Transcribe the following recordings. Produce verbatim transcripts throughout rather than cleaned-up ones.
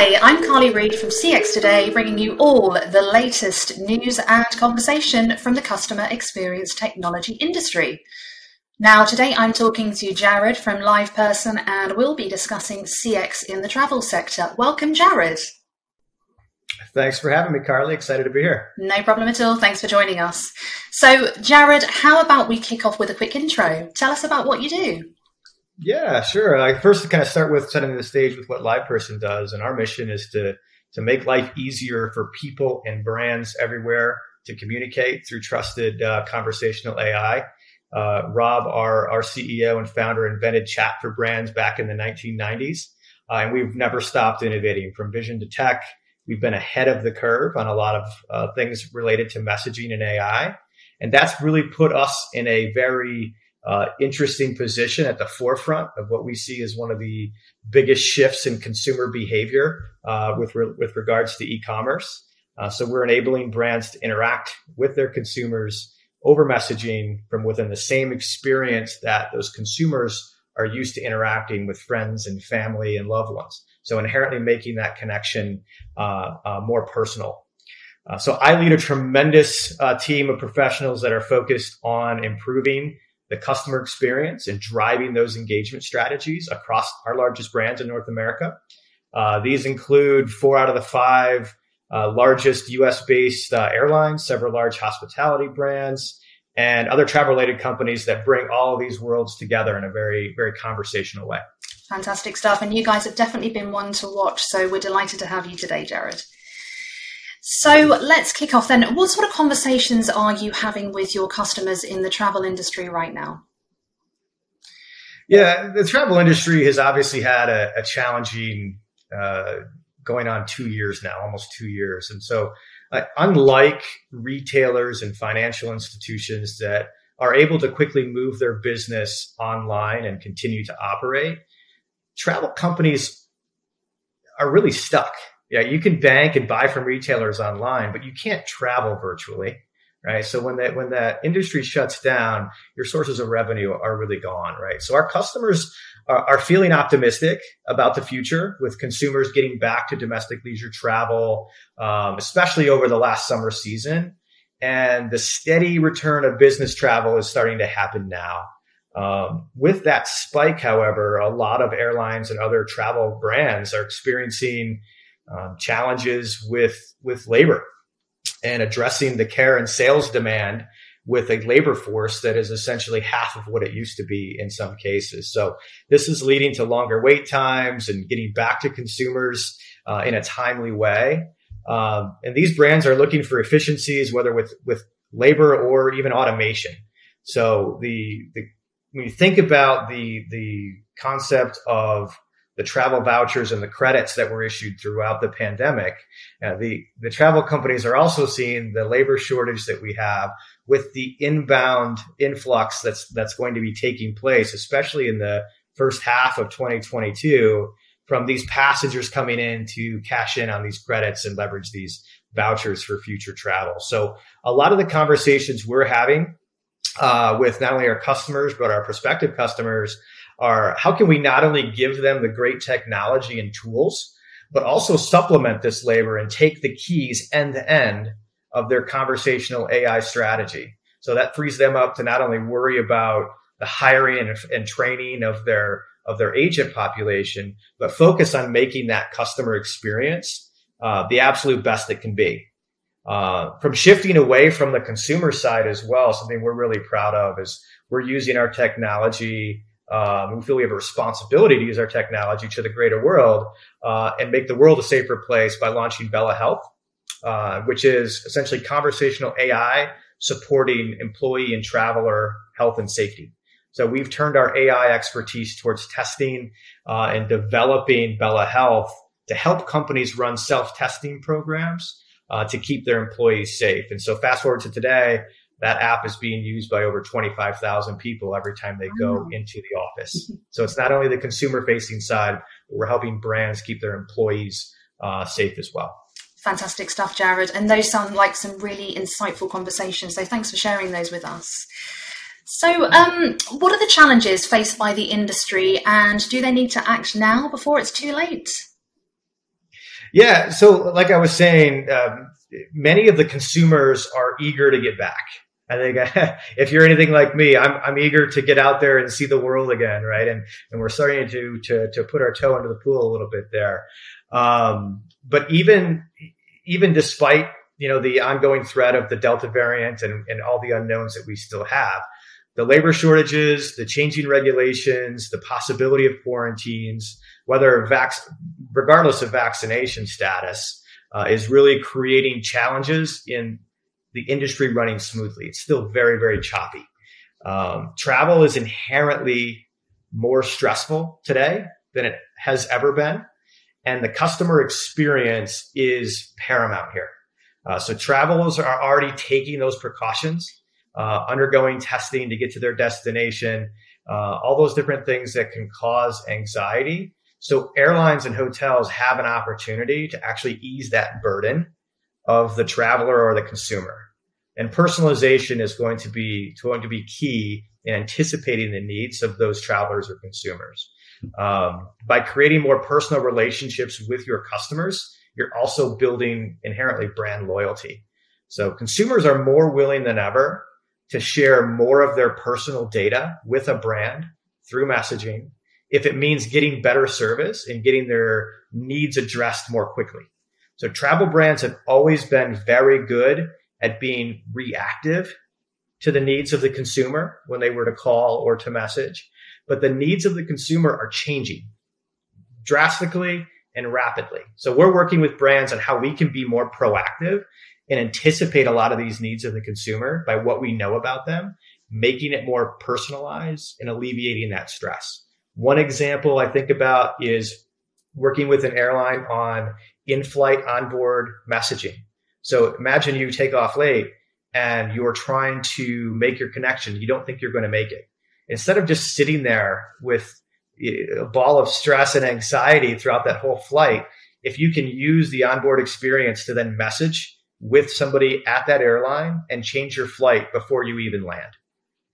Hi, I'm Carly Reid from C X Today, bringing you all the latest news and conversation from the customer experience technology industry. Now, today I'm talking to Jared from LivePerson, and we'll be discussing C X in the travel sector. Welcome, Jared. Thanks for having me, Carly. Excited to be here. No problem at all. Thanks for joining us. So, Jared, how about we kick off with a quick intro? Tell us about what you do. Yeah, sure. I first kind of start with setting the stage with what LivePerson does. And our mission is to, to make life easier for people and brands everywhere to communicate through trusted uh, conversational A I. Uh, Rob, our, our C E O and founder, invented chat for brands back in the nineteen nineties. Uh, and we've never stopped innovating from vision to tech. We've been ahead of the curve on a lot of uh, things related to messaging and A I. And that's really put us in a very Uh, interesting position at the forefront of what we see as one of the biggest shifts in consumer behavior uh, with re- with regards to e-commerce. Uh, so we're enabling brands to interact with their consumers over messaging from within the same experience that those consumers are used to interacting with friends and family and loved ones. So inherently making that connection uh, uh, more personal. Uh, so I lead a tremendous uh, team of professionals that are focused on improving the customer experience and driving those engagement strategies across our largest brands in North America. Uh, these include four out of the five uh, largest U S based uh, airlines, several large hospitality brands, and other travel-related companies that bring all of these worlds together in a very, very conversational way. Fantastic stuff. And you guys have definitely been one to watch. So we're delighted to have you today, Jared. So let's kick off then. What sort of conversations are you having with your customers in the travel industry right now? Yeah, the travel industry has obviously had a, a challenging uh, going on two years now, almost two years. And so uh, unlike retailers and financial institutions that are able to quickly move their business online and continue to operate, travel companies are really stuck. Yeah, you can bank and buy from retailers online, but you can't travel virtually, right? So when that when that industry shuts down, your sources of revenue are really gone, right? So our customers are, are feeling optimistic about the future with consumers getting back to domestic leisure travel, um, especially over the last summer season. And the steady return of business travel is starting to happen now. Um, with that spike, however, a lot of airlines and other travel brands are experiencing Um, challenges with with labor and addressing the care and sales demand with a labor force that is essentially half of what it used to be in some cases. So this is leading to longer wait times and getting back to consumers uh, in a timely way. Um, and these brands are looking for efficiencies, whether with with labor or even automation. So the, the when you think about the the concept of the travel vouchers and the credits that were issued throughout the pandemic, uh, the, the travel companies are also seeing the labor shortage that we have with the inbound influx that's that's going to be taking place, especially in the first half of twenty twenty-two, from these passengers coming in to cash in on these credits and leverage these vouchers for future travel. So a lot of the conversations we're having uh, with not only our customers, but our prospective customers are how can we not only give them the great technology and tools, but also supplement this labor and take the keys end to end of their conversational A I strategy. So that frees them up to not only worry about the hiring and, and training of their of their agent population, but focus on making that customer experience uh, the absolute best it can be. Uh, from shifting away from the consumer side as well, something we're really proud of is we're using our technology. Um, we feel we have a responsibility to use our technology to the greater world uh, and make the world a safer place by launching Bella Health, uh, which is essentially conversational A I supporting employee and traveler health and safety. So we've turned our A I expertise towards testing uh, and developing Bella Health to help companies run self-testing programs uh, to keep their employees safe. And so fast forward to today, that app is being used by over twenty-five thousand people every time they go into the office. So it's not only the consumer-facing side, but we're helping brands keep their employees uh, safe as well. Fantastic stuff, Jared. And those sound like some really insightful conversations. So thanks for sharing those with us. So um, what are the challenges faced by the industry, and do they need to act now before it's too late? Yeah. So like I was saying, um, many of the consumers are eager to get back. I think I, if you're anything like me, I'm, I'm eager to get out there and see the world again. Right. And, and we're starting to, to, to put our toe into the pool a little bit there. Um, but even, even despite, you know, the ongoing threat of the Delta variant and, and all the unknowns that we still have, the labor shortages, the changing regulations, the possibility of quarantines, whether vac, regardless of vaccination status, uh, is really creating challenges in the industry running smoothly. It's still very, very choppy. Um, travel is inherently more stressful today than it has ever been. And the customer experience is paramount here. Uh, so travelers are already taking those precautions, uh, undergoing testing to get to their destination, uh, all those different things that can cause anxiety. So airlines and hotels have an opportunity to actually ease that burden of the traveler or the consumer. And personalization is going to be going to be key in anticipating the needs of those travelers or consumers. Um, by creating more personal relationships with your customers, you're also building inherently brand loyalty. So consumers are more willing than ever to share more of their personal data with a brand through messaging, if it means getting better service and getting their needs addressed more quickly. So travel brands have always been very good at being reactive to the needs of the consumer when they were to call or to message, but the needs of the consumer are changing drastically and rapidly. So we're working with brands on how we can be more proactive and anticipate a lot of these needs of the consumer by what we know about them, making it more personalized and alleviating that stress. One example I think about is working with an airline on in-flight onboard messaging. So imagine you take off late and you're trying to make your connection. You don't think you're going to make it. Instead of just sitting there with a ball of stress and anxiety throughout that whole flight, if you can use the onboard experience to then message with somebody at that airline and change your flight before you even land,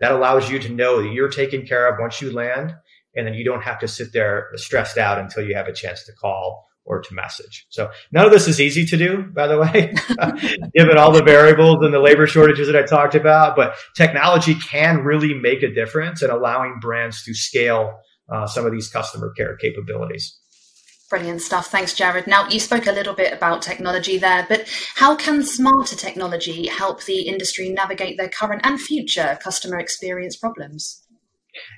that allows you to know that you're taken care of once you land, and then you don't have to sit there stressed out until you have a chance to call or to message. So none of this is easy to do, by the way, given all the variables and the labor shortages that I talked about, but technology can really make a difference in allowing brands to scale uh, some of these customer care capabilities. Brilliant stuff. Thanks, Jared. Now, you spoke a little bit about technology there, but how can smarter technology help the industry navigate their current and future customer experience problems?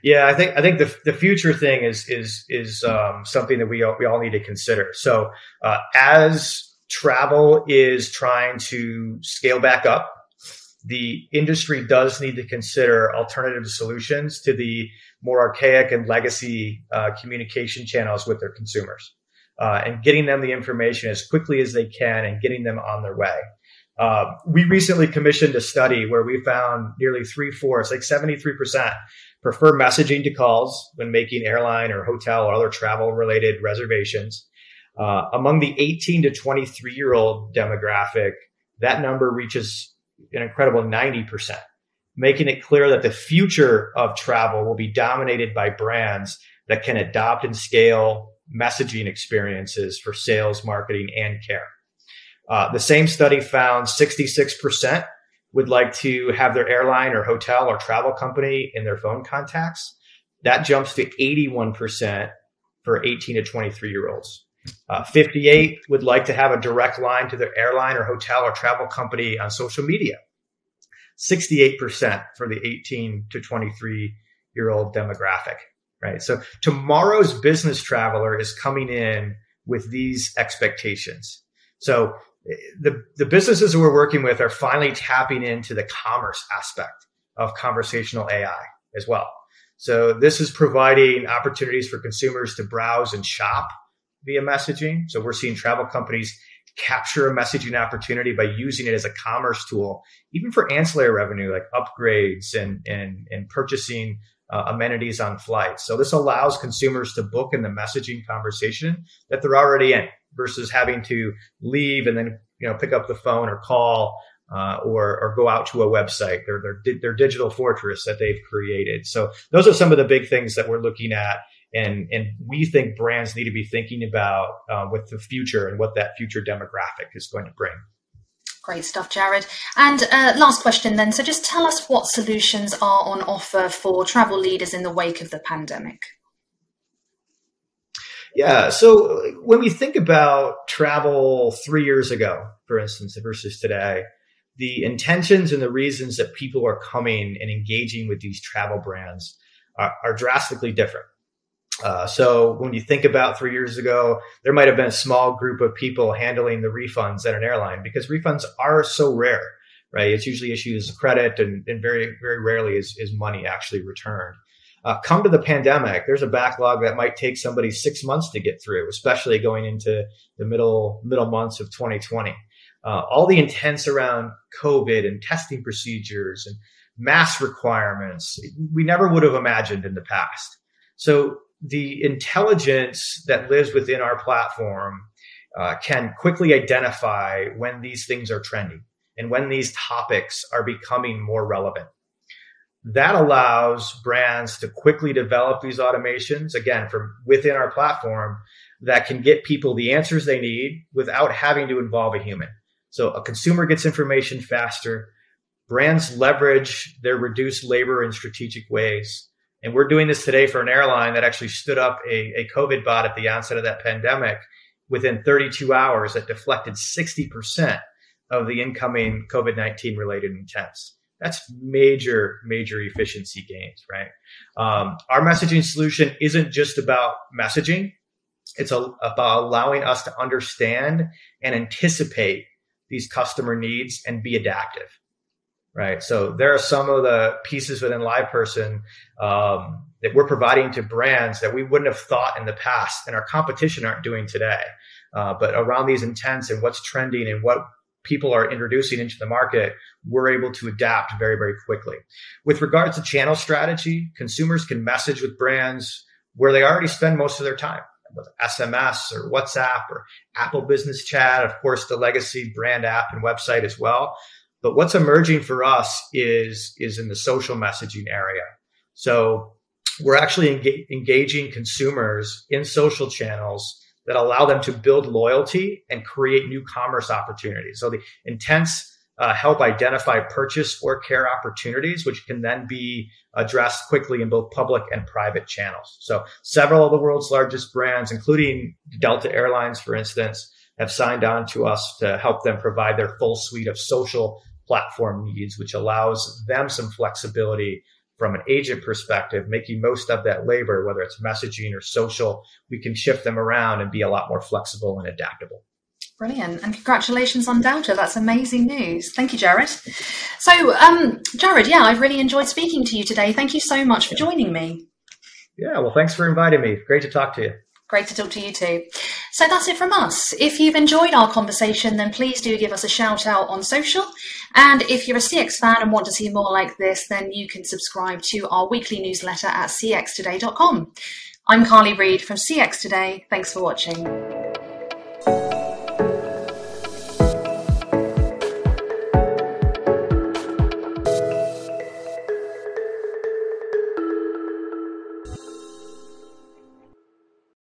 Yeah, I think I think the the future thing is is is um, something that we all, we all need to consider. So uh, as travel is trying to scale back up, the industry does need to consider alternative solutions to the more archaic and legacy uh, communication channels with their consumers, uh, and getting them the information as quickly as they can and getting them on their way. Uh, we recently commissioned a study where we found nearly three-fourths, like seventy-three percent, prefer messaging to calls when making airline or hotel or other travel-related reservations. Uh, among the eighteen to twenty-three-year-old demographic, that number reaches an incredible ninety percent, making it clear that the future of travel will be dominated by brands that can adopt and scale messaging experiences for sales, marketing, and care. Uh, the same study found sixty-six percent would like to have their airline or hotel or travel company in their phone contacts. That jumps to eighty-one percent for eighteen to twenty-three-year-olds. Uh, fifty-eight would like to have a direct line to their airline or hotel or travel company on social media. sixty-eight percent for the eighteen to twenty-three-year-old demographic, right? So tomorrow's business traveler is coming in with these expectations. So The, the businesses that we're working with are finally tapping into the commerce aspect of conversational A I as well. So this is providing opportunities for consumers to browse and shop via messaging. So we're seeing travel companies capture a messaging opportunity by using it as a commerce tool, even for ancillary revenue like upgrades and, and, and purchasing uh, amenities on flights. So this allows consumers to book in the messaging conversation that they're already in, versus having to leave and then, you know, pick up the phone or call uh, or or go out to a website. They're, they're, they're digital fortress that they've created. So those are some of the big things that we're looking at And, and we think brands need to be thinking about uh, with the future and what that future demographic is going to bring. Great stuff, Jared. And uh, last question then. So just tell us what solutions are on offer for travel leaders in the wake of the pandemic. Yeah. So when we think about travel three years ago, for instance, versus today, the intentions and the reasons that people are coming and engaging with these travel brands are, are drastically different. Uh, so when you think about three years ago, there might have been a small group of people handling the refunds at an airline because refunds are so rare, right? It's usually issued as credit and, and very, very rarely is, is money actually returned. Uh, come to the pandemic, there's a backlog that might take somebody six months to get through, especially going into the middle middle months of twenty twenty. Uh, all the intents around COVID and testing procedures and mask requirements, we never would have imagined in the past. So the intelligence that lives within our platform uh, can quickly identify when these things are trending and when these topics are becoming more relevant. That allows brands to quickly develop these automations, again, from within our platform, that can get people the answers they need without having to involve a human. So a consumer gets information faster. Brands leverage their reduced labor in strategic ways. And we're doing this today for an airline that actually stood up a, a COVID bot at the onset of that pandemic within thirty-two hours that deflected sixty percent of the incoming COVID nineteen related intents. That's major, major efficiency gains, right? Um, our messaging solution isn't just about messaging. It's a, about allowing us to understand and anticipate these customer needs and be adaptive, right? So there are some of the pieces within LivePerson um, that we're providing to brands that we wouldn't have thought in the past and our competition aren't doing today. Uh, but around these intents and what's trending and what people are introducing into the market, we're able to adapt very, very quickly. With regards to channel strategy, consumers can message with brands where they already spend most of their time, with S M S or WhatsApp or Apple Business Chat, of course, the legacy brand app and website as well. But what's emerging for us is, is in the social messaging area. So we're actually eng- engaging consumers in social channels that allow them to build loyalty and create new commerce opportunities. So the intents uh, help identify purchase or care opportunities, which can then be addressed quickly in both public and private channels. So several of the world's largest brands, including Delta Airlines, for instance, have signed on to us to help them provide their full suite of social platform needs, which allows them some flexibility from an agent perspective, making most of that labor, whether it's messaging or social. We can shift them around and be a lot more flexible and adaptable. Brilliant. And congratulations on Delta. That's amazing news. Thank you, Jared. So, um, Jared, yeah, I've really enjoyed speaking to you today. Thank you so much for joining me. Yeah, well, thanks for inviting me. Great to talk to you. Great to talk to you too. So that's it from us. If you've enjoyed our conversation, then please do give us a shout out on social. And if you're a C X fan and want to see more like this, then you can subscribe to our weekly newsletter at c x today dot com. I'm Carly Reid from C X Today. Thanks for watching.